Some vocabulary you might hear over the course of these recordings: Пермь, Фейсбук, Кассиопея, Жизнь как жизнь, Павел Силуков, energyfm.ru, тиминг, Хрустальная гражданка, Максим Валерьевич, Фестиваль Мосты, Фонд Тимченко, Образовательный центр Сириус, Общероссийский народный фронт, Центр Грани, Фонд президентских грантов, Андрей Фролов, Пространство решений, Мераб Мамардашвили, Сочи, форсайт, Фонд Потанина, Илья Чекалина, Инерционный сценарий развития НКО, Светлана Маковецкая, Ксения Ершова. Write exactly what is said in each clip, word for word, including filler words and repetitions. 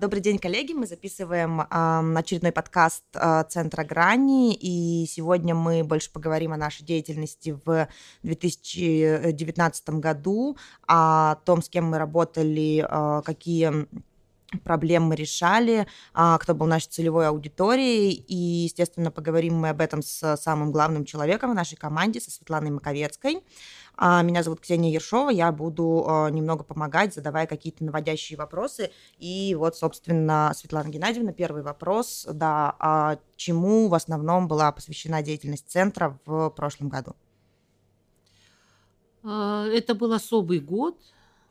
Добрый день, коллеги. Мы записываем э, очередной подкаст э, Центра Грани, и сегодня мы больше поговорим о нашей деятельности в две тысячи девятнадцатом году, о том, с кем мы работали, э, какие проблем мы решали, э, кто был нашей целевой аудиторией, и, естественно, поговорим мы об этом с самым главным человеком в нашей команде, со Светланой Маковецкой. Меня зовут Ксения Ершова, я буду немного помогать, задавая какие-то наводящие вопросы. И вот, собственно, Светлана Геннадьевна, первый вопрос. Да, чему в основном была посвящена деятельность Центра в прошлом году? Это был особый год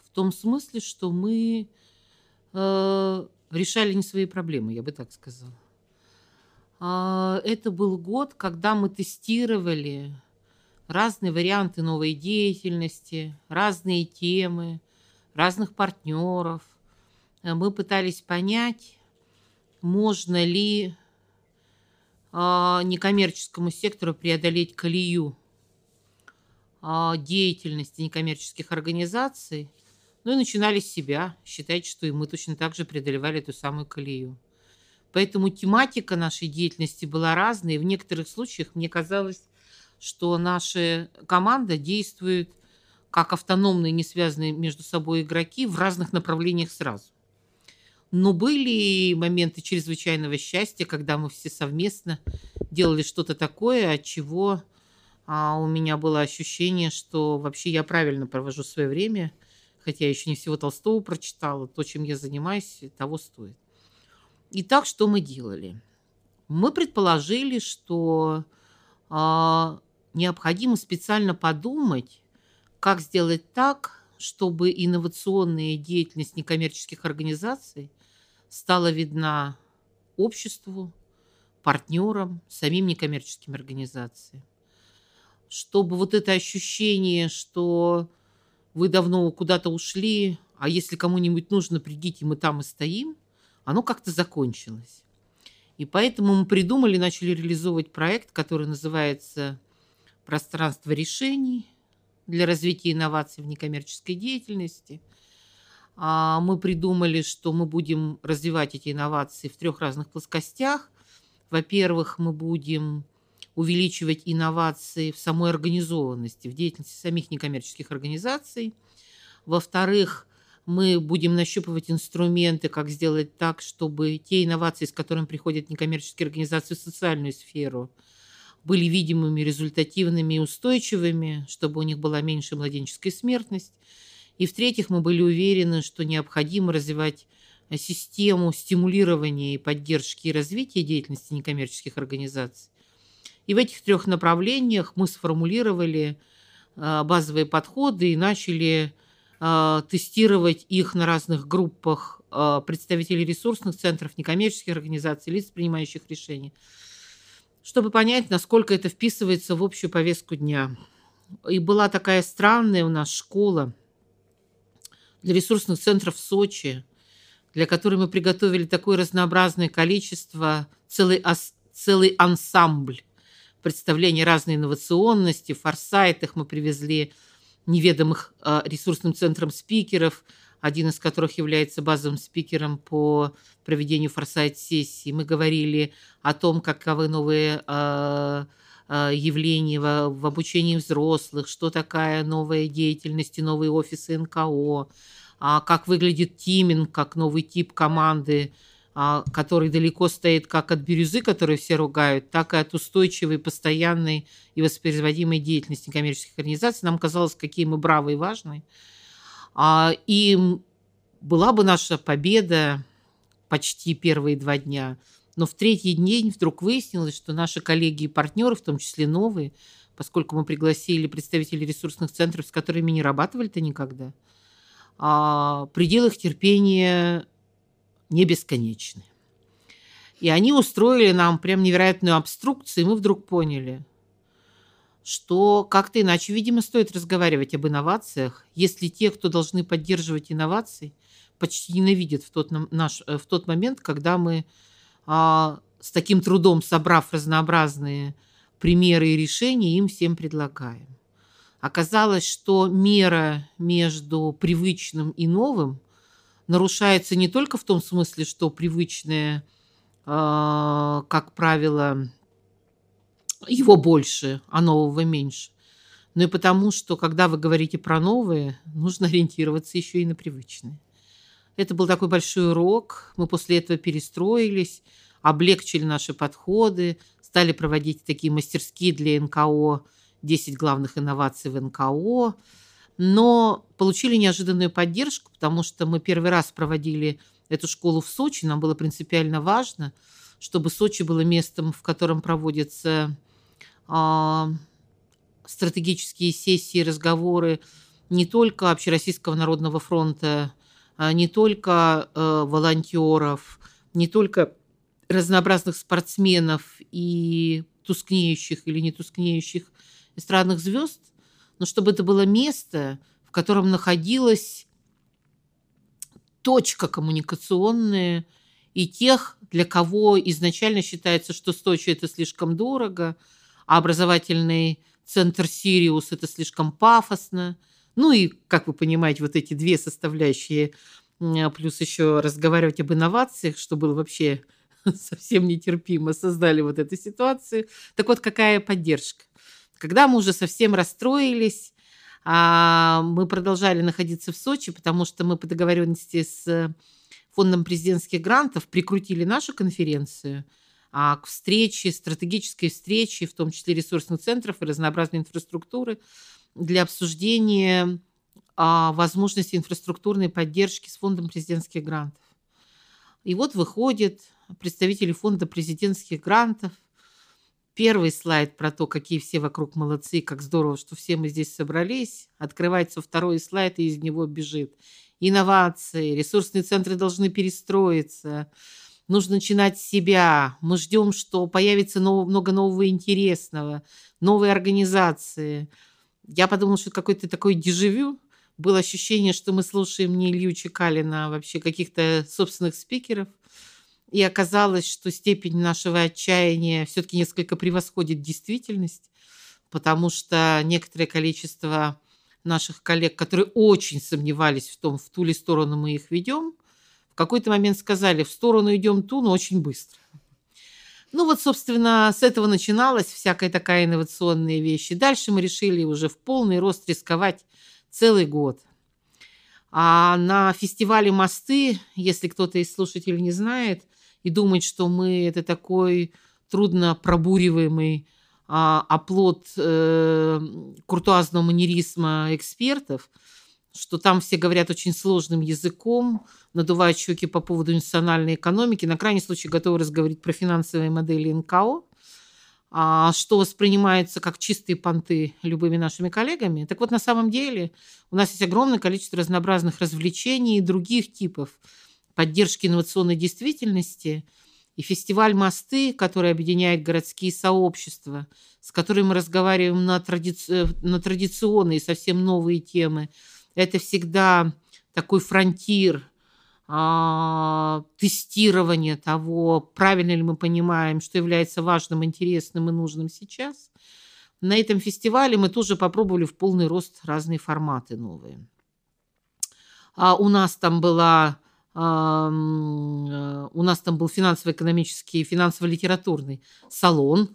в том смысле, что мы решали не свои проблемы, я бы так сказала. Это был год, когда мы тестировали разные варианты новой деятельности, разные темы, разных партнеров. Мы пытались понять, можно ли некоммерческому сектору преодолеть колею деятельности некоммерческих организаций. Ну и начинали с себя. Считать, что и мы точно так же преодолевали эту самую колею. Поэтому тематика нашей деятельности была разной. И в некоторых случаях мне казалось, что наша команда действует как автономные, не связанные между собой игроки в разных направлениях сразу. Но были моменты чрезвычайного счастья, когда мы все совместно делали что-то такое, от чего а, у меня было ощущение, что вообще я правильно провожу свое время, хотя я еще не всего Толстого прочитала, то, чем я занимаюсь, того стоит. Итак, что мы делали? Мы предположили, что а, необходимо специально подумать, как сделать так, чтобы инновационная деятельность некоммерческих организаций стала видна обществу, партнерам, самим некоммерческим организациям. Чтобы вот это ощущение, что вы давно куда-то ушли, а если кому-нибудь нужно, придите, мы там и стоим, оно как-то закончилось. И поэтому мы придумали, начали реализовывать проект, который называется «Пространство решений для развития инноваций в некоммерческой деятельности». Мы придумали, что мы будем развивать эти инновации в трех разных плоскостях. Во-первых, мы будем увеличивать инновации в самой организованности, в деятельности самих некоммерческих организаций. Во-вторых, мы будем нащупывать инструменты, как сделать так, чтобы те инновации, с которыми приходят некоммерческие организации в социальную сферу, были видимыми, результативными и устойчивыми, чтобы у них была меньше младенческая смертность. И в-третьих, мы были уверены, что необходимо развивать систему стимулирования и поддержки и развития деятельности некоммерческих организаций. И в этих трех направлениях мы сформулировали базовые подходы и начали тестировать их на разных группах представителей ресурсных центров, некоммерческих организаций, лиц, принимающих решения, чтобы понять, насколько это вписывается в общую повестку дня. И была такая странная у нас школа для ресурсных центров в Сочи, для которой мы приготовили такое разнообразное количество, целый, целый ансамбль представлений разной инновационности. В форсайтах мы привезли неведомых ресурсным центром спикеров, один из которых является базовым спикером по проведению форсайт-сессии. Мы говорили о том, каковы новые явления в обучении взрослых, что такая новая деятельность и новые офисы эн ка о, как выглядит тиминг, как новый тип команды, который далеко стоит как от бирюзы, которую все ругают, так и от устойчивой, постоянной и воспроизводимой деятельности некоммерческих организаций. Нам казалось, какие мы бравые и важные. И была бы наша победа почти первые два дня, но в третий день вдруг выяснилось, что наши коллеги и партнеры, в том числе новые, поскольку мы пригласили представителей ресурсных центров, с которыми не работали-то никогда, предел их терпения не бесконечны. И они устроили нам прям невероятную обструкцию, и мы вдруг поняли, что как-то иначе, видимо, стоит разговаривать об инновациях, если те, кто должны поддерживать инновации, почти ненавидят в тот, наш, в тот момент, когда мы а, с таким трудом собрав разнообразные примеры и решения, им всем предлагаем. Оказалось, что мера между привычным и новым нарушается не только в том смысле, что привычное, э, как правило, его больше, а нового меньше, но и потому, что когда вы говорите про новое, нужно ориентироваться еще и на привычное. Это был такой большой урок. Мы после этого перестроились, облегчили наши подходы, стали проводить такие мастерские для эн ка о, десять главных инноваций в эн ка о, но получили неожиданную поддержку, потому что мы первый раз проводили эту школу в Сочи. Нам было принципиально важно, чтобы Сочи было местом, в котором проводятся э, стратегические сессии, разговоры не только Общероссийского народного фронта, не только э, волонтеров, не только разнообразных спортсменов и тускнеющих или не тускнеющих эстрадных звезд, но чтобы это было место, в котором находилась точка коммуникационная и тех, для кого изначально считается, что Сочи – это слишком дорого, а образовательный центр «Сириус» – это слишком пафосно. Ну и, как вы понимаете, вот эти две составляющие, плюс еще разговаривать об инновациях, что было вообще совсем нетерпимо, создали вот эту ситуацию. Так вот, какая поддержка? Когда мы уже совсем расстроились, мы продолжали находиться в Сочи, потому что мы по договоренности с Фондом президентских грантов прикрутили нашу конференцию к встрече, стратегической встрече, в том числе ресурсных центров и разнообразной инфраструктуры, для обсуждения возможности инфраструктурной поддержки с Фондом президентских грантов. И вот выходят представители Фонда президентских грантов. Первый слайд про то, какие все вокруг молодцы, как здорово, что все мы здесь собрались. Открывается второй слайд, и из него бежит. Инновации, ресурсные центры должны перестроиться. Нужно начинать с себя. Мы ждем, что появится много нового интересного, новые организации. Я подумала, что какой-то такой дежавю. Было ощущение, что мы слушаем не Илью Чекалина, а вообще каких-то собственных спикеров. И оказалось, что степень нашего отчаяния все-таки несколько превосходит действительность, потому что некоторое количество наших коллег, которые очень сомневались в том, в ту ли сторону мы их ведем, в какой-то момент сказали: в сторону идем ту, но очень быстро. Ну вот, собственно, с этого начиналась всякая такая инновационная вещь. И дальше мы решили уже в полный рост рисковать целый год. А на фестивале «Мосты», если кто-то из слушателей не знает и думает, что мы это такой трудно пробуриваемый а, оплот э, куртуазного манеризма экспертов, что там все говорят очень сложным языком, надувают щеки по поводу национальной экономики, на крайний случай готовы разговаривать про финансовые модели эн ка о, что воспринимается как чистые понты любыми нашими коллегами. Так вот, на самом деле у нас есть огромное количество разнообразных развлечений и других типов поддержки инновационной действительности. И фестиваль «Мосты», который объединяет городские сообщества, с которыми мы разговариваем на, тради... на традиционные, совсем новые темы, это всегда такой фронтир тестирование того, правильно ли мы понимаем, что является важным, интересным и нужным сейчас. На этом фестивале мы тоже попробовали в полный рост разные форматы новые. А у нас там была, у нас там был финансово-экономический, финансово-литературный салон,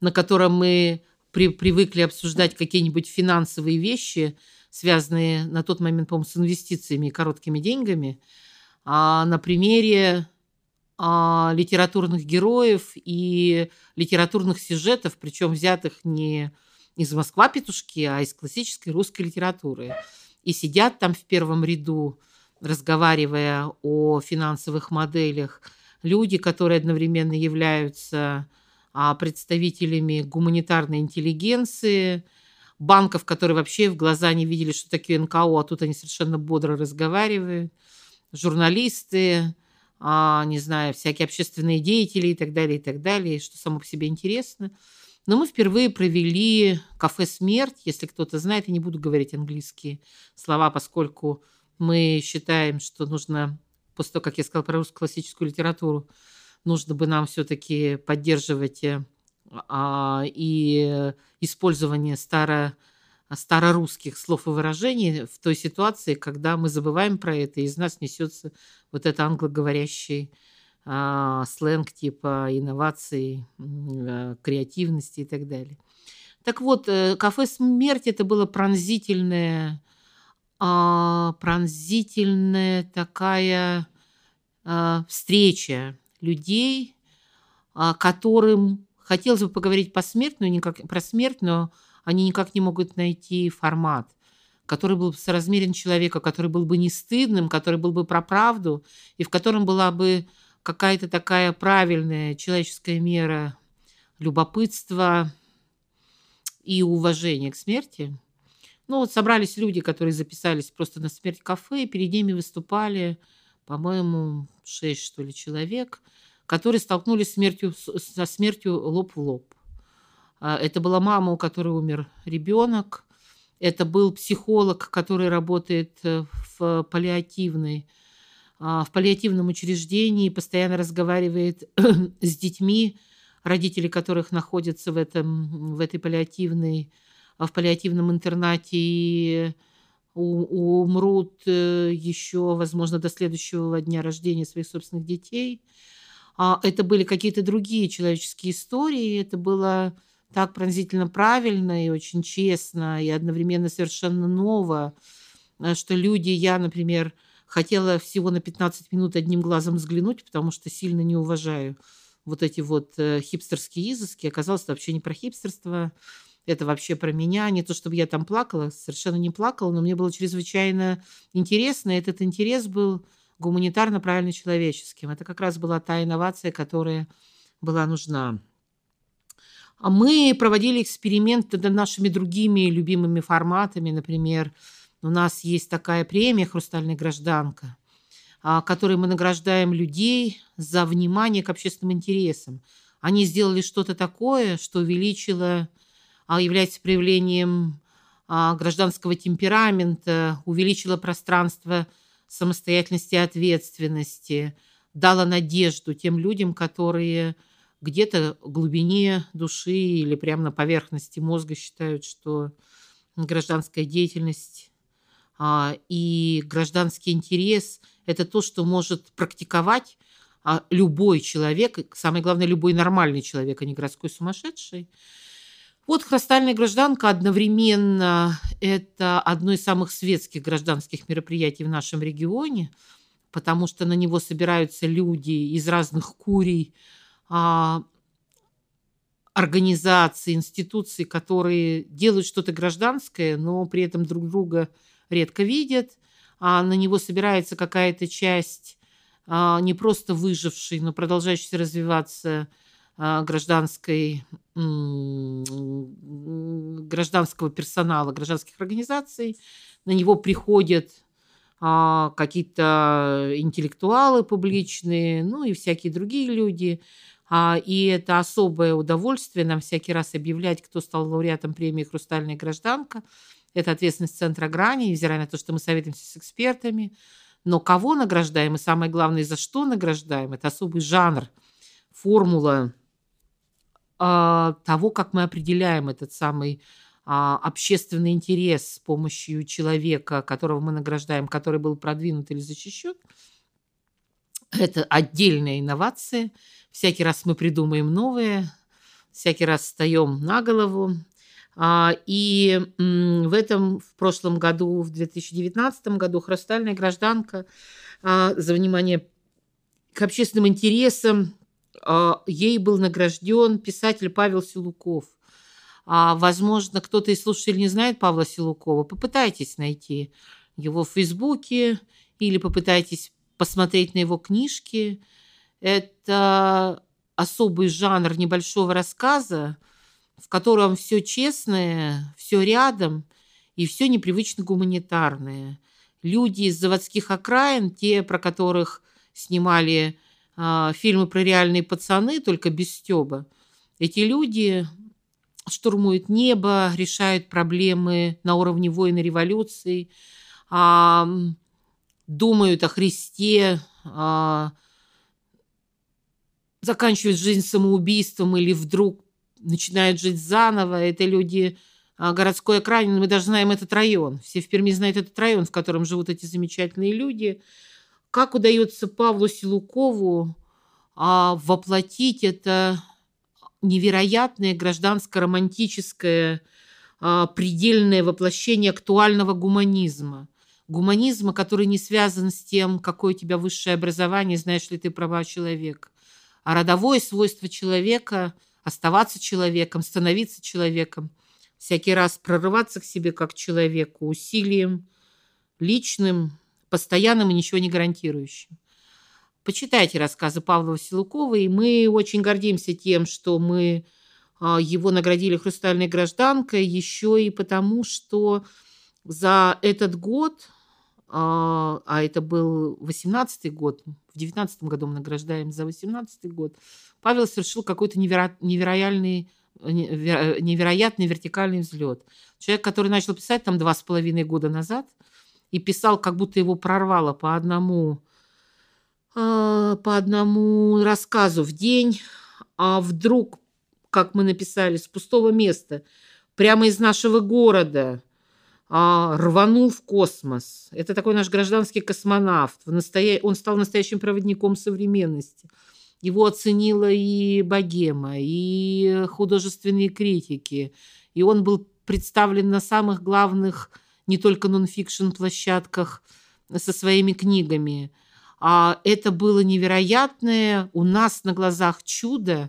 на котором мы при, привыкли обсуждать какие-нибудь финансовые вещи, связанные на тот момент, по-моему, с инвестициями и короткими деньгами, на примере литературных героев и литературных сюжетов, причем взятых не из «Москва-петушки», а из классической русской литературы. И сидят там в первом ряду, разговаривая о финансовых моделях, люди, которые одновременно являются представителями гуманитарной интеллигенции, банков, которые вообще в глаза не видели, что такое эн ка о, а тут они совершенно бодро разговаривают, журналисты, не знаю, всякие общественные деятели и так далее, и так далее, что само по себе интересно. Но мы впервые провели кафе «Смерть», если кто-то знает, я не буду говорить английские слова, поскольку мы считаем, что нужно, после того, как я сказала про русскую классическую литературу, нужно бы нам все-таки поддерживать а, и использование старо, старорусских слов и выражений в той ситуации, когда мы забываем про это, и из нас несется вот этот англоговорящий а, сленг типа инноваций, а, креативности и так далее. Так вот, кафе «Смерть» – это было пронзительное, пронзительная такая встреча людей, которым хотелось бы поговорить про смерть, но никак, про смерть, но они никак не могут найти формат, который был бы соразмерен человека, который был бы не стыдным, который был бы про правду, и в котором была бы какая-то такая правильная человеческая мера любопытства и уважения к смерти. Ну, вот собрались люди, которые записались просто на «Смерть кафе», и перед ними выступали, по-моему, шесть, что ли, человек, которые столкнулись смертью, со смертью лоб в лоб. Это была мама, у которой умер ребенок. Это был психолог, который работает в паллиативной, в паллиативном учреждении, постоянно разговаривает с детьми, родители которых находятся в, этом, в этой паллиативной в паллиативном интернате и умрут еще, возможно, до следующего дня рождения своих собственных детей. Это были какие-то другие человеческие истории. Это было так пронзительно правильно и очень честно, и одновременно совершенно ново, что люди, я, например, хотела всего на пятнадцать минут одним глазом взглянуть, потому что сильно не уважаю вот эти вот хипстерские изыски. Оказалось, это вообще не про хипстерство, это вообще про меня. Не то чтобы я там плакала, совершенно не плакала, но мне было чрезвычайно интересно. И этот интерес был гуманитарно правильно-человеческим. Это как раз была та инновация, которая была нужна. А мы проводили эксперименты над нашими другими любимыми форматами. Например, у нас есть такая премия «Хрустальная гражданка», которой мы награждаем людей за внимание к общественным интересам. Они сделали что-то такое, что увеличило... является проявлением гражданского темперамента, увеличила пространство самостоятельности и ответственности, дала надежду тем людям, которые где-то в глубине души или прямо на поверхности мозга считают, что гражданская деятельность и гражданский интерес – это то, что может практиковать любой человек, самое главное, любой нормальный человек, а не городской сумасшедший. Вот «Хрустальная гражданка» одновременно это одно из самых светских гражданских мероприятий в нашем регионе, потому что на него собираются люди из разных курий, организаций, институций, которые делают что-то гражданское, но при этом друг друга редко видят. А на него собирается какая-то часть не просто выжившей, но продолжающей развиваться гражданской, гражданского персонала, гражданских организаций. На него приходят а, какие-то интеллектуалы публичные, ну и всякие другие люди. А, и это особое удовольствие нам всякий раз объявлять, кто стал лауреатом премии «Хрустальная гражданка». Это ответственность Центра Грани, невзирая на то, что мы советуемся с экспертами. Но кого награждаем и, самое главное, за что награждаем, это особый жанр, формула того, как мы определяем этот самый общественный интерес с помощью человека, которого мы награждаем, который был продвинут или защищен. Это отдельная инновация. Всякий раз мы придумаем новое, всякий раз встаем на голову. И в этом, в прошлом году, в две тысячи девятнадцатом году, «Хрустальная гражданка» за внимание к общественным интересам ей был награжден писатель Павел Силуков. Возможно, кто-то из слушателей не знает Павла Силукова. Попытайтесь найти его в Фейсбуке или попытайтесь посмотреть на его книжки. Это особый жанр небольшого рассказа, в котором все честное, все рядом и все непривычно гуманитарное. Люди из заводских окраин, те, про которых снимали фильмы про реальные пацаны, только без Стёба. Эти люди штурмуют небо, решают проблемы на уровне войн и революций, думают о Христе, заканчивают жизнь самоубийством или вдруг начинают жить заново. Это люди городской окраины. Мы даже знаем этот район. Все в Перми знают этот район, в котором живут эти замечательные люди. Как удается Павлу Силукову воплотить это невероятное гражданско-романтическое предельное воплощение актуального гуманизма. Гуманизма, который не связан с тем, какое у тебя высшее образование, знаешь ли ты права человека. А родовое свойство человека – оставаться человеком, становиться человеком, всякий раз прорываться к себе как к человеку усилием, личным, постоянным и ничего не гарантирующим. Почитайте рассказы Павла Силукова, и мы очень гордимся тем, что мы его наградили «Хрустальной гражданкой», еще и потому, что за этот год, а это был восемнадцатый год, в девятнадцатом году мы награждаем за восемнадцатый год, Павел совершил какой-то неверо- невероятный, невероятный вертикальный взлет. Человек, который начал писать там два с половиной года назад и писал, как будто его прорвало по одному, по одному рассказу в день, а вдруг, как мы написали, с пустого места, прямо из нашего города, а, рванул в космос. Это такой наш гражданский космонавт. Настоя... Он стал настоящим проводником современности. Его оценила и богема, и художественные критики. И он был представлен на самых главных, не только нон-фикшн-площадках, со своими книгами. А это было невероятное у нас на глазах чудо,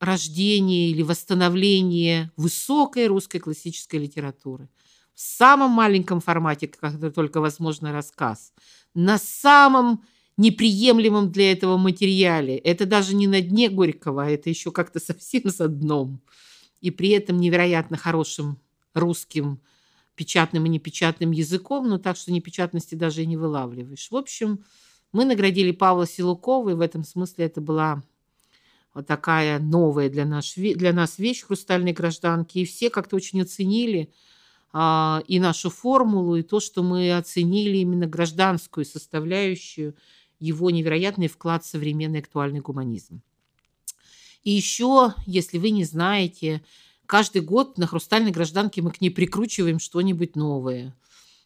рождение или восстановление высокой русской классической литературы. В самом маленьком формате, как это только возможно, рассказ. На самом неприемлемом для этого материале. Это даже не на дне Горького, а это еще как-то совсем со дном. И при этом невероятно хорошим русским печатным и непечатным языком, но так, что непечатности даже и не вылавливаешь. В общем, мы наградили Павла Силукова, и в этом смысле это была... вот такая новая для нас, для нас вещь «Хрустальной гражданки». И все как-то очень оценили а, и нашу формулу, и то, что мы оценили именно гражданскую составляющую, его невероятный вклад в современный актуальный гуманизм. И еще, если вы не знаете, каждый год на «Хрустальной гражданке» мы к ней прикручиваем что-нибудь новое.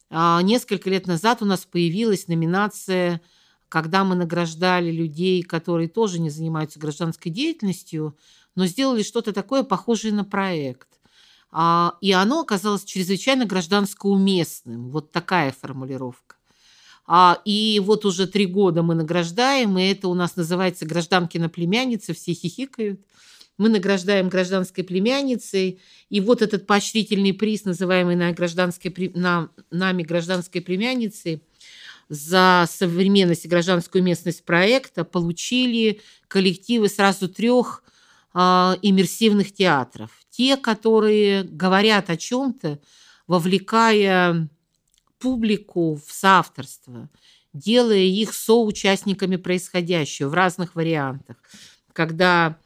А, несколько лет назад у нас появилась номинация, когда мы награждали людей, которые тоже не занимаются гражданской деятельностью, но сделали что-то такое, похожее на проект. И оно оказалось чрезвычайно гражданско уместным. Вот такая формулировка. И вот уже три года мы награждаем, и это у нас называется «Гражданкина племянница», все хихикают. Мы награждаем гражданской племянницей, и вот этот поощрительный приз, называемый на гражданской, на, нами гражданской племянницей, за современность и гражданскую местность проекта получили коллективы сразу трех э, иммерсивных театров. Те, которые говорят о чем-то, вовлекая публику в соавторство, делая их соучастниками происходящего в разных вариантах. Когда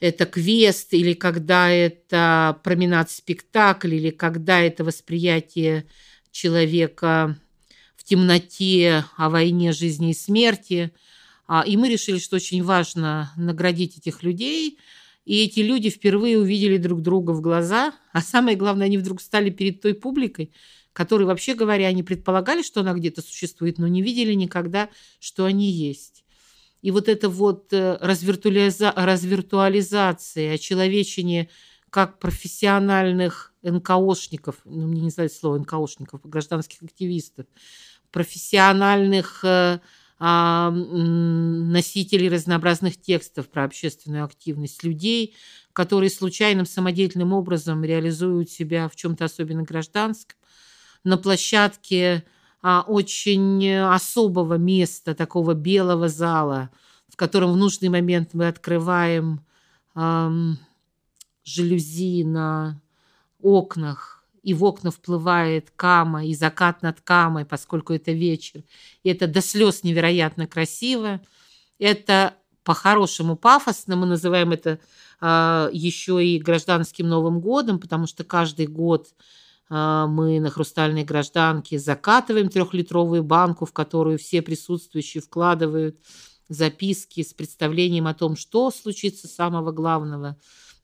это квест, или когда это променад-спектакль, или когда это восприятие человека... в темноте, о войне, жизни и смерти. И мы решили, что очень важно наградить этих людей. И эти люди впервые увидели друг друга в глаза. А самое главное, они вдруг стали перед той публикой, которой, вообще говоря, они предполагали, что она где-то существует, но не видели никогда, что они есть. И вот это вот развиртуализа... развиртуализация, очеловечение как профессиональных НКОшников, ну, мне не знаю слово НКОшников, гражданских активистов, профессиональных э, э, носителей разнообразных текстов про общественную активность, людей, которые случайным самодеятельным образом реализуют себя в чем-то особенно гражданском, на площадке э, очень особого места, такого белого зала, в котором в нужный момент мы открываем э, жалюзи на окнах, и в окна вплывает кама, и закат над камой, поскольку это вечер. И это до слез невероятно красиво. Это по-хорошему пафосно. Мы называем это э, еще и гражданским Новым годом, потому что каждый год э, мы на «Хрустальной гражданке» закатываем трехлитровую банку, в которую все присутствующие вкладывают записки с представлением о том, что случится самого главного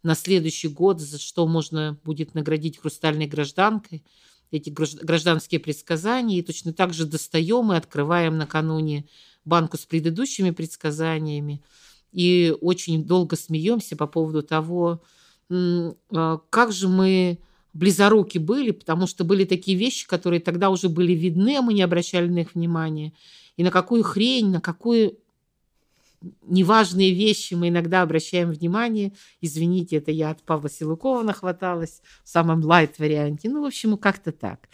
на следующий год, за что можно будет наградить «Хрустальной гражданкой», эти гражданские предсказания, и точно так же достаем и открываем накануне банку с предыдущими предсказаниями. И очень долго смеемся по поводу того, как же мы близоруки были, потому что были такие вещи, которые тогда уже были видны, а мы не обращали на их внимания. И на какую хрень, на какую... неважные вещи мы иногда обращаем внимание. Извините, это я от Павла Силукова нахваталась в самом лайт-варианте. Ну, в общем, как-то так.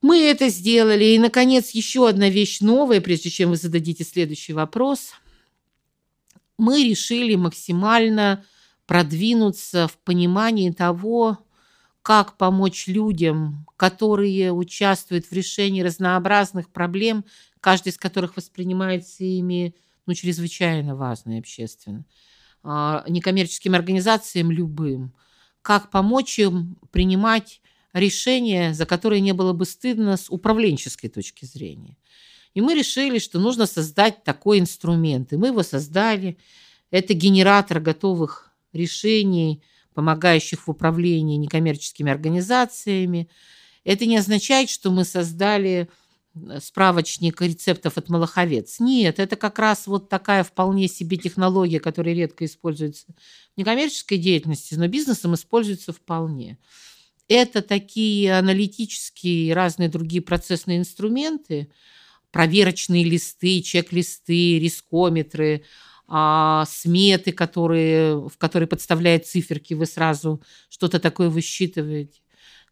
Мы это сделали. И, наконец, еще одна вещь новая, прежде чем вы зададите следующий вопрос. Мы решили максимально продвинуться в понимании того, как помочь людям, которые участвуют в решении разнообразных проблем, каждый из которых воспринимается ими ну, чрезвычайно важно и общественно, некоммерческим организациям любым, как помочь им принимать решения, за которые не было бы стыдно с управленческой точки зрения. И мы решили, что нужно создать такой инструмент. И мы его создали. Это генератор готовых решений, помогающих в управлении некоммерческими организациями. Это не означает, что мы создали... справочник рецептов от Малаховец. Нет, это как раз вот такая вполне себе технология, которая редко используется в некоммерческой деятельности, но бизнесом используется вполне. Это такие аналитические и разные другие процессные инструменты, проверочные листы, чек-листы, рискометры, а, сметы, которые, в которые подставляют циферки, вы сразу что-то такое высчитываете,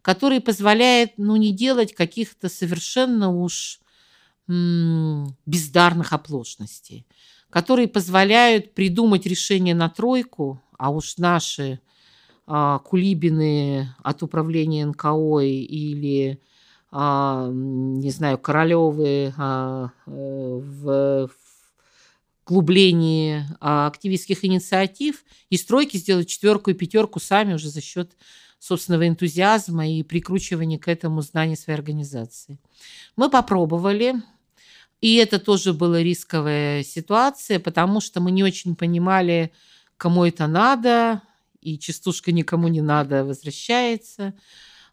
который позволяет, ну, не делать каких-то совершенно уж м- бездарных оплошностей, которые позволяют придумать решение на тройку, а уж наши а, Кулибины от управления эн ка о или, а, не знаю, Королевы а, в, в углублении а, активистских инициатив, и стройки сделать четверку и пятерку сами уже за счет собственного энтузиазма и прикручивания к этому знаний своей организации. Мы попробовали, и это тоже была рисковая ситуация, потому что мы не очень понимали, кому это надо, и частушка никому не надо возвращается.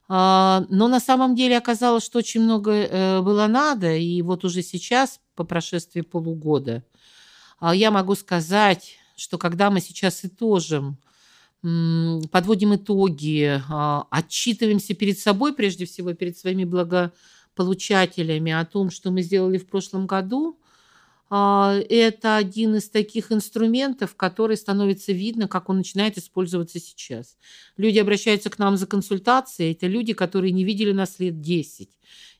Но на самом деле оказалось, что очень много было надо, и вот уже сейчас, по прошествии полугода, я могу сказать, что когда мы сейчас итожим, подводим итоги, отчитываемся перед собой, прежде всего перед своими благополучателями о том, что мы сделали в прошлом году. Это один из таких инструментов, который становится видно, как он начинает использоваться сейчас. Люди обращаются к нам за консультацией. Это люди, которые не видели нас лет десять.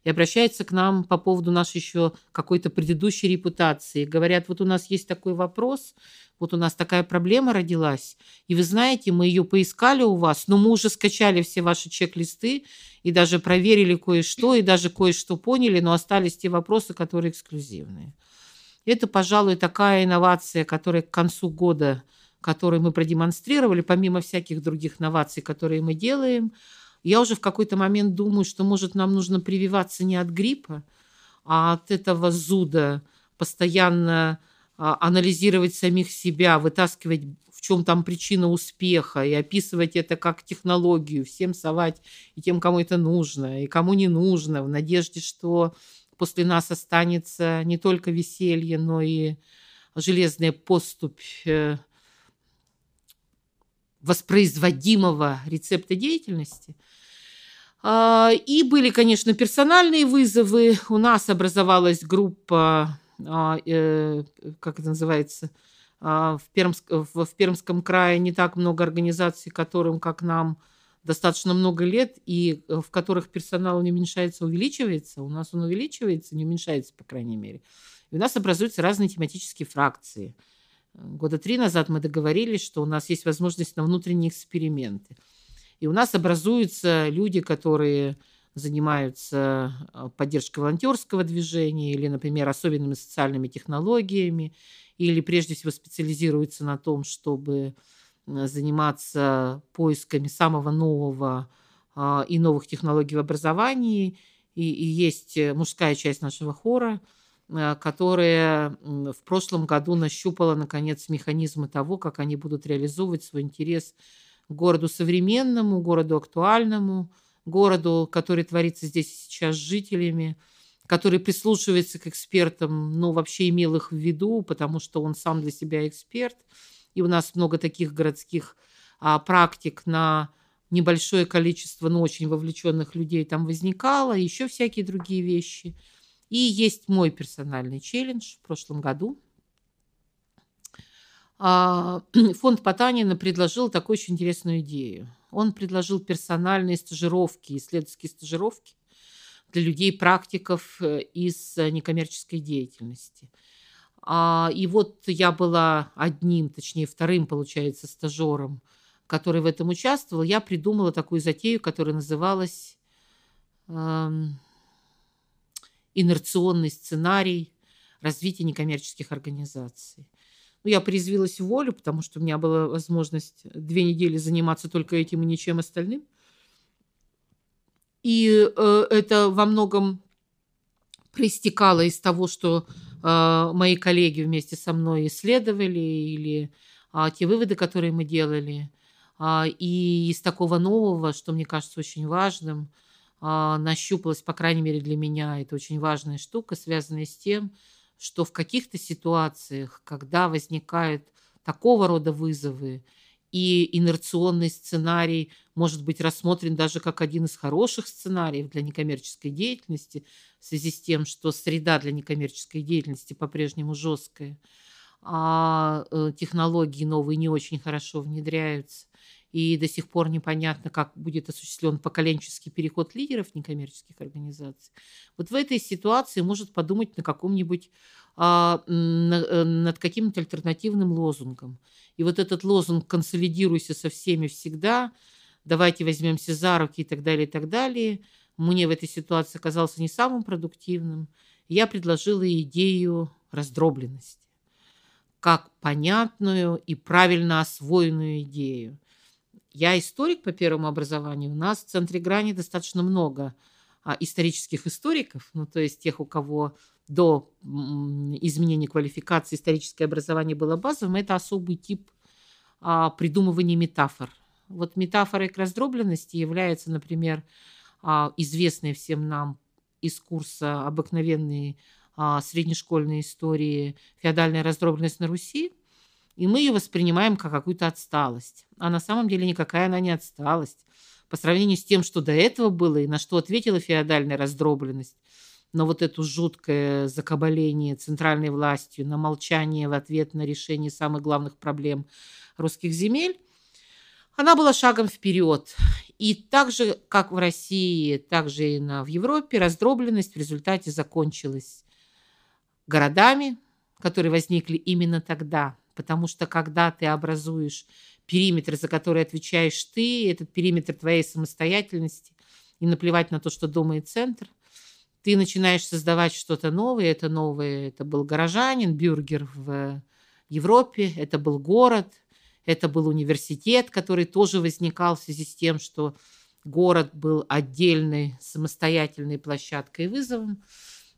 И обращаются к нам по поводу нашей еще какой-то предыдущей репутации. Говорят, вот у нас есть такой вопрос, вот у нас такая проблема родилась. И вы знаете, мы ее поискали у вас, но мы уже скачали все ваши чек-листы и даже проверили кое-что, и даже кое-что поняли, но остались те вопросы, которые эксклюзивные. Это, пожалуй, такая инновация, которая к концу года, которую мы продемонстрировали, помимо всяких других инноваций, которые мы делаем, я уже в какой-то момент думаю, что, может, нам нужно прививаться не от гриппа, а от этого зуда, постоянно анализировать самих себя, вытаскивать, в чем там причина успеха, и описывать это как технологию, всем совать и тем, кому это нужно, и кому не нужно, в надежде, что... после нас останется не только веселье, но и железная поступь воспроизводимого рецепта деятельности. И были, конечно, персональные вызовы. У нас образовалась группа, как это называется, в Пермском, в Пермском крае не так много организаций, которым, как нам, достаточно много лет, и в которых персонал не уменьшается, увеличивается. У нас он увеличивается, не уменьшается, по крайней мере. И у нас образуются разные тематические фракции. Года три назад мы договорились, что у нас есть возможность на внутренние эксперименты. И у нас образуются люди, которые занимаются поддержкой волонтерского движения или, например, особенными социальными технологиями, или прежде всего специализируются на том, чтобы... заниматься поисками самого нового а, и новых технологий в образовании. И, и есть мужская часть нашего хора, которая в прошлом году нащупала, наконец, механизмы того, как они будут реализовывать свой интерес к городу современному, городу актуальному, городу, который творится здесь и сейчас с жителями, который прислушивается к экспертам, но вообще имел их в виду, потому что он сам для себя эксперт. И у нас много таких городских а, практик на небольшое количество, но очень вовлеченных людей там возникало, еще всякие другие вещи. И есть мой персональный челлендж в прошлом году. Фонд Потанина предложил такую очень интересную идею. Он предложил персональные стажировки, исследовательские стажировки для людей-практиков из некоммерческой деятельности. И вот я была одним, точнее вторым, получается, стажером, который в этом участвовал. Я придумала такую затею, которая называлась «Инерционный сценарий развития некоммерческих организаций». Ну, я порезвилась в волю, потому что у меня была возможность две недели заниматься только этим и ничем остальным. И э, это во многом проистекало из того, что э, мои коллеги вместе со мной исследовали, или э, те выводы, которые мы делали. Э, и из такого нового, что мне кажется очень важным, нащупалась, по крайней мере для меня, это очень важная штука, связанная с тем, что в каких-то ситуациях, когда возникают такого рода вызовы, и инерционный сценарий может быть рассмотрен даже как один из хороших сценариев для некоммерческой деятельности, в связи с тем, что среда для некоммерческой деятельности по-прежнему жесткая, а технологии новые не очень хорошо внедряются, и до сих пор непонятно, как будет осуществлен поколенческий переход лидеров некоммерческих организаций. Вот в этой ситуации может подумать на каком-нибудь, а, на, над каким-то альтернативным лозунгом. И вот этот лозунг «консолидируйся со всеми всегда», «давайте возьмемся за руки» и так далее, и так далее, мне в этой ситуации оказался не самым продуктивным. Я предложила идею раздробленности как понятную и правильно освоенную идею. Я историк по первому образованию. У нас в Центре Грани достаточно много исторических историков, ну, то есть тех, у кого до изменения квалификации историческое образование было базовым. Это особый тип придумывания метафор. Вот метафорой к раздробленности является, например, известная всем нам из курса обыкновенной среднешкольной истории феодальная раздробленность на Руси. И мы ее воспринимаем как какую-то отсталость. А на самом деле никакая она не отсталость. По сравнению с тем, что до этого было, и на что ответила феодальная раздробленность, на вот это жуткое закабаление центральной властью, на молчание в ответ на решение самых главных проблем русских земель, она была шагом вперед. И так же, как в России, так же и в Европе, раздробленность в результате закончилась городами, которые возникли именно тогда. Потому что когда ты образуешь периметр, за который отвечаешь ты, этот периметр твоей самостоятельности, и наплевать на то, что думает центр, ты начинаешь создавать что-то новое. Это новое, это был горожанин, бюргер в Европе, это был город, это был университет, который тоже возникал в связи с тем, что город был отдельной самостоятельной площадкой и вызовом.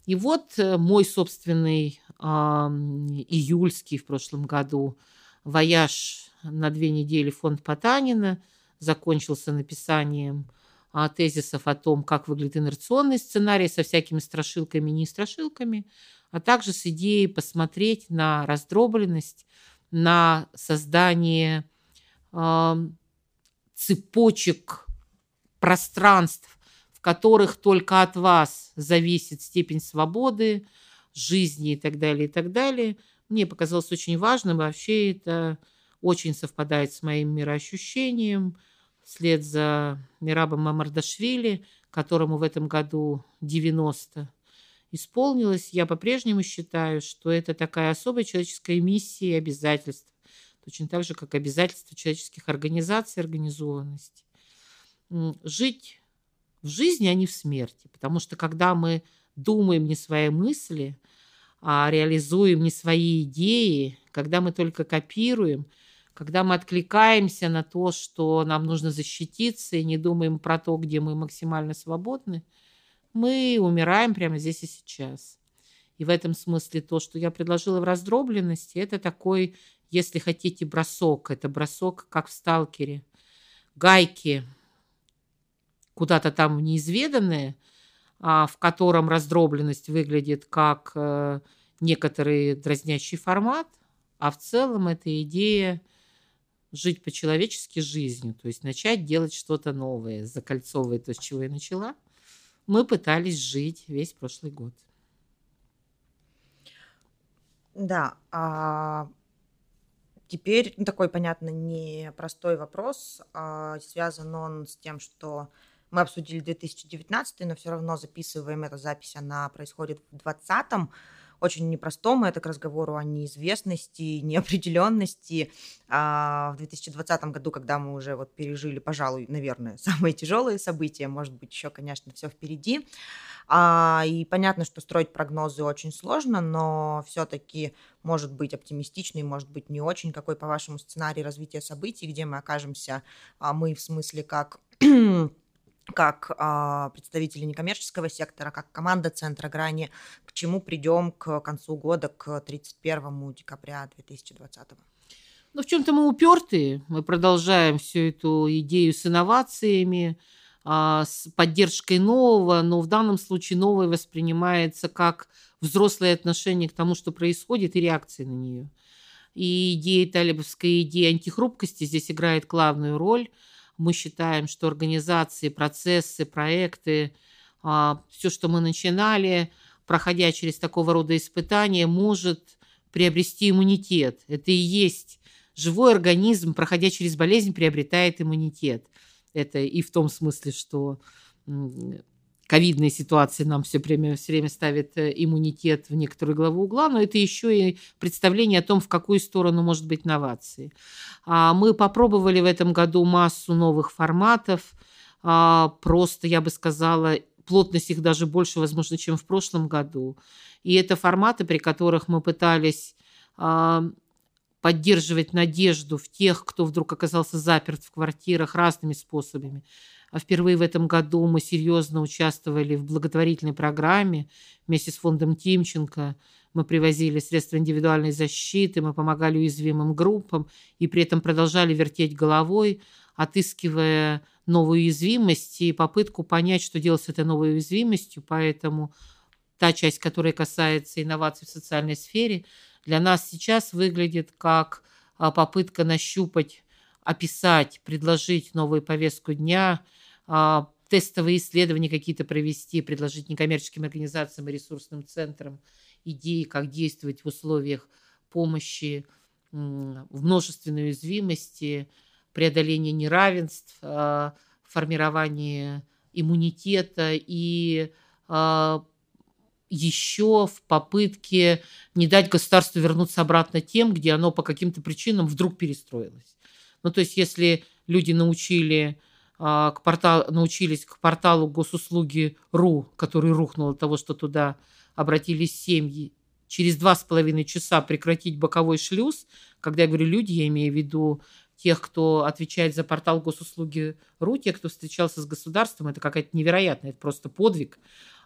И вот мой собственный э, июльский в прошлом году вояж на две недели фонд Потанина закончился написанием э, тезисов о том, как выглядит инерционный сценарий со всякими страшилками и не страшилками, а также с идеей посмотреть на раздробленность, на создание э, цепочек пространств, в которых только от вас зависит степень свободы, жизни и так далее, и так далее. Мне показалось очень важным, вообще это очень совпадает с моим мироощущением, вслед за Мерабом Мамардашвили, которому в этом году девяносто исполнилось. Я по-прежнему считаю, что это такая особая человеческая миссия и обязательство, точно так же, как обязательство человеческих организаций, организованности. Жить в жизни, а не в смерти. Потому что когда мы думаем не свои мысли, а реализуем не свои идеи, когда мы только копируем, когда мы откликаемся на то, что нам нужно защититься, и не думаем про то, где мы максимально свободны, мы умираем прямо здесь и сейчас. И в этом смысле то, что я предложила в раздробленности, это такой, если хотите, бросок. Это бросок, как в «Сталкере». Гайки куда-то там неизведанные, в котором раздробленность выглядит как некоторый дразнящий формат, а в целом это идея жить по-человечески жизнью, то есть начать делать что-то новое, закольцовывать то, с чего я начала. Мы пытались жить весь прошлый год. Да, а теперь такой, понятно, непростой вопрос. А связан он с тем, что мы обсудили две тысячи девятнадцатый, но все равно записываем эту запись, она происходит в двадцатом, очень непростом, это к разговору о неизвестности, неопределенности. А в две тысячи двадцатом году, когда мы уже вот пережили, пожалуй, наверное, самые тяжелые события, может быть, еще, конечно, все впереди. А, и понятно, что строить прогнозы очень сложно, но все-таки может быть оптимистичный, может быть, не очень. Какой, по вашему, сценарий развития событий, где мы окажемся, а мы в смысле как... как э, представители некоммерческого сектора, как команда Центра Грани, к чему придем к концу года, к тридцать первому декабря две тысячи двадцатого? Ну, в чем-то мы упертые, мы продолжаем всю эту идею с инновациями, э, с поддержкой нового, но в данном случае новое воспринимается как взрослое отношение к тому, что происходит, и реакция на нее. И идея талибовская, идея антихрупкости здесь играет главную роль. Мы считаем, что организации, процессы, проекты, все, что мы начинали, проходя через такого рода испытания, может приобрести иммунитет. Это и есть живой организм, проходя через болезнь, приобретает иммунитет. Это и в том смысле, что ковидная ситуация нам все время, все время ставит иммунитет в некоторую главу угла, но это еще и представление о том, в какую сторону может быть новации. Мы попробовали в этом году массу новых форматов, просто, я бы сказала, плотность их даже больше, возможно, чем в прошлом году. И это форматы, при которых мы пытались поддерживать надежду в тех, кто вдруг оказался заперт в квартирах разными способами. А впервые в этом году мы серьезно участвовали в благотворительной программе вместе с фондом Тимченко. Мы привозили средства индивидуальной защиты, мы помогали уязвимым группам и при этом продолжали вертеть головой, отыскивая новую уязвимость и попытку понять, что делать с этой новой уязвимостью. Поэтому та часть, которая касается инноваций в социальной сфере, для нас сейчас выглядит как попытка нащупать, описать, предложить новую повестку дня, тестовые исследования какие-то провести, предложить некоммерческим организациям и ресурсным центрам идеи, как действовать в условиях помощи в множественной уязвимости, преодоления неравенств, формирования иммунитета и еще в попытке не дать государству вернуться обратно тем, где оно по каким-то причинам вдруг перестроилось. Ну, то есть, если люди научили, а, к портал, научились к порталу госуслуги точка ру, который рухнул от того, что туда обратились семьи, через два с половиной часа прекратить боковой шлюз, когда я говорю люди, я имею в виду тех, кто отвечает за портал госуслуги точка ру, тех, кто встречался с государством, это какая-то невероятная, это просто подвиг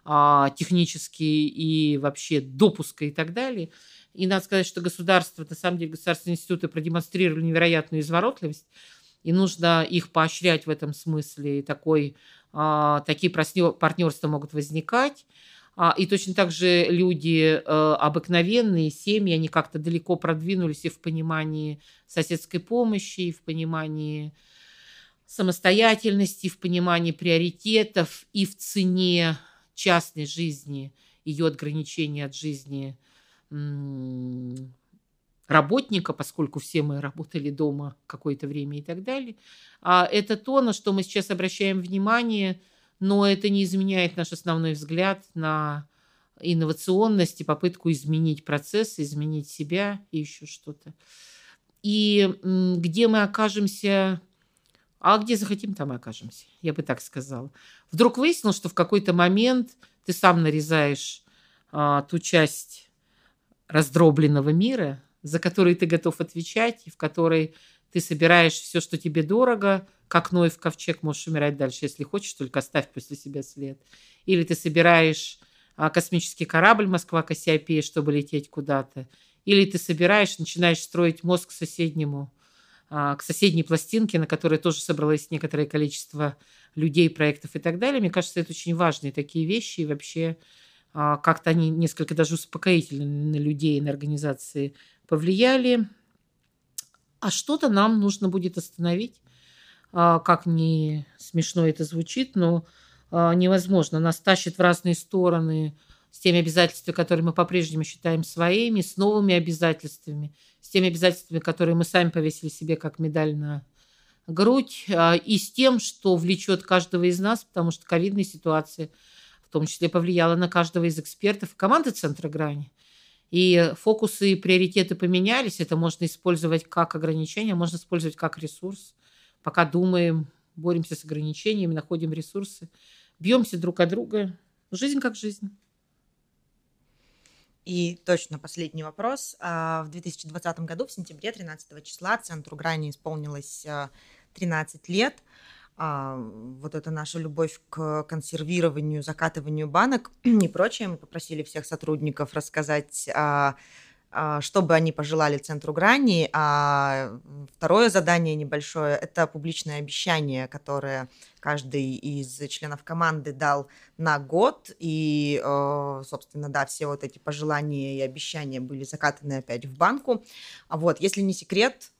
а, технический и вообще допуска и так далее. И надо сказать, что государство, на самом деле, государственные институты продемонстрировали невероятную изворотливость, и нужно их поощрять в этом смысле. И такой, а, такие партнерства могут возникать. А, и точно так же люди а, обыкновенные, семьи, они как-то далеко продвинулись и в понимании соседской помощи, и в понимании самостоятельности, и в понимании приоритетов, и в цене частной жизни, ее ограничения от жизни работника, поскольку все мы работали дома какое-то время и так далее. А это то, на что мы сейчас обращаем внимание, но это не изменяет наш основной взгляд на инновационность и попытку изменить процесс, изменить себя и еще что-то. И где мы окажемся... А где захотим, там и окажемся. Я бы так сказала. Вдруг выяснилось, что в какой-то момент ты сам нарезаешь а, ту часть... раздробленного мира, за который ты готов отвечать, и в которой ты собираешь все, что тебе дорого, как Ноев ковчег, можешь умирать дальше, если хочешь, только оставь после себя след. Или ты собираешь космический корабль «Москва-Кассиопея», чтобы лететь куда-то. Или ты собираешь, начинаешь строить мост к соседнему, к соседней пластинке, на которой тоже собралось некоторое количество людей, проектов и так далее. Мне кажется, это очень важные такие вещи. И вообще как-то они несколько даже успокоительно на людей, на организации повлияли. А что-то нам нужно будет остановить. Как ни смешно это звучит, но невозможно. Нас тащит в разные стороны с теми обязательствами, которые мы по-прежнему считаем своими, с новыми обязательствами, с теми обязательствами, которые мы сами повесили себе как медаль на грудь, и с тем, что влечет каждого из нас, потому что ковидная ситуация в том числе повлияла на каждого из экспертов и команды Центра Грани. И фокусы и приоритеты поменялись. Это можно использовать как ограничение, можно использовать как ресурс. Пока думаем, боремся с ограничениями, находим ресурсы, бьемся друг от друга. Жизнь как жизнь. И точно последний вопрос. В две тысячи двадцатом году, в сентябре, тринадцатого числа, Центру Грани исполнилось тринадцать лет. Вот это наша любовь к консервированию, закатыванию банок и прочее. Мы попросили всех сотрудников рассказать, что бы они пожелали Центру Грани. А второе задание небольшое – это публичное обещание, которое каждый из членов команды дал на год. И, собственно, да, все вот эти пожелания и обещания были закатаны опять в банку. Вот, если не секрет,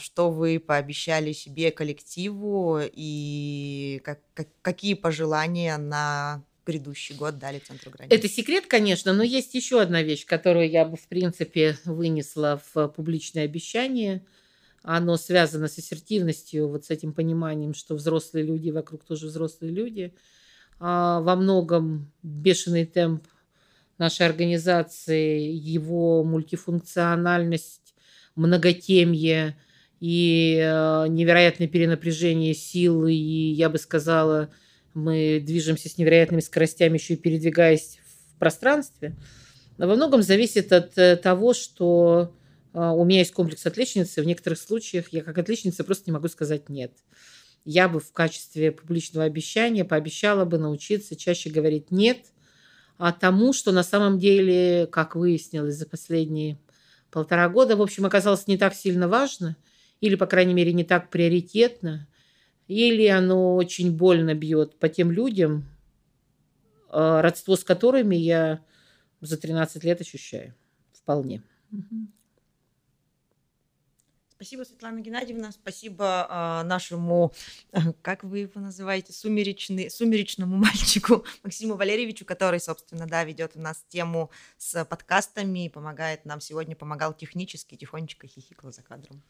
что вы пообещали себе, коллективу, и как, как, какие пожелания на грядущий год дали Центру Грани? Это секрет, конечно, но есть еще одна вещь, которую я бы, в принципе, вынесла в публичное обещание. Оно связано с ассертивностью, вот с этим пониманием, что взрослые люди, вокруг тоже взрослые люди. Во многом бешеный темп нашей организации, его мультифункциональность, многотемье и невероятное перенапряжение сил. И я бы сказала, мы движемся с невероятными скоростями, еще и передвигаясь в пространстве. Но во многом зависит от того, что у меня есть комплекс отличницы. В некоторых случаях я как отличница просто не могу сказать «нет». Я бы в качестве публичного обещания пообещала бы научиться чаще говорить «нет» тому, что на самом деле, как выяснилось за последние полтора года, в общем, оказалось не так сильно важно, или, по крайней мере, не так приоритетно, или оно очень больно бьет по тем людям, родство с которыми я за тринадцать лет ощущаю вполне. Спасибо, Светлана Геннадьевна, спасибо э, нашему, как вы его называете, сумеречный, сумеречному мальчику Максиму Валерьевичу, который, собственно, да, ведет у нас тему с подкастами и помогает нам сегодня, помогал технически, тихонечко хихикал за кадром.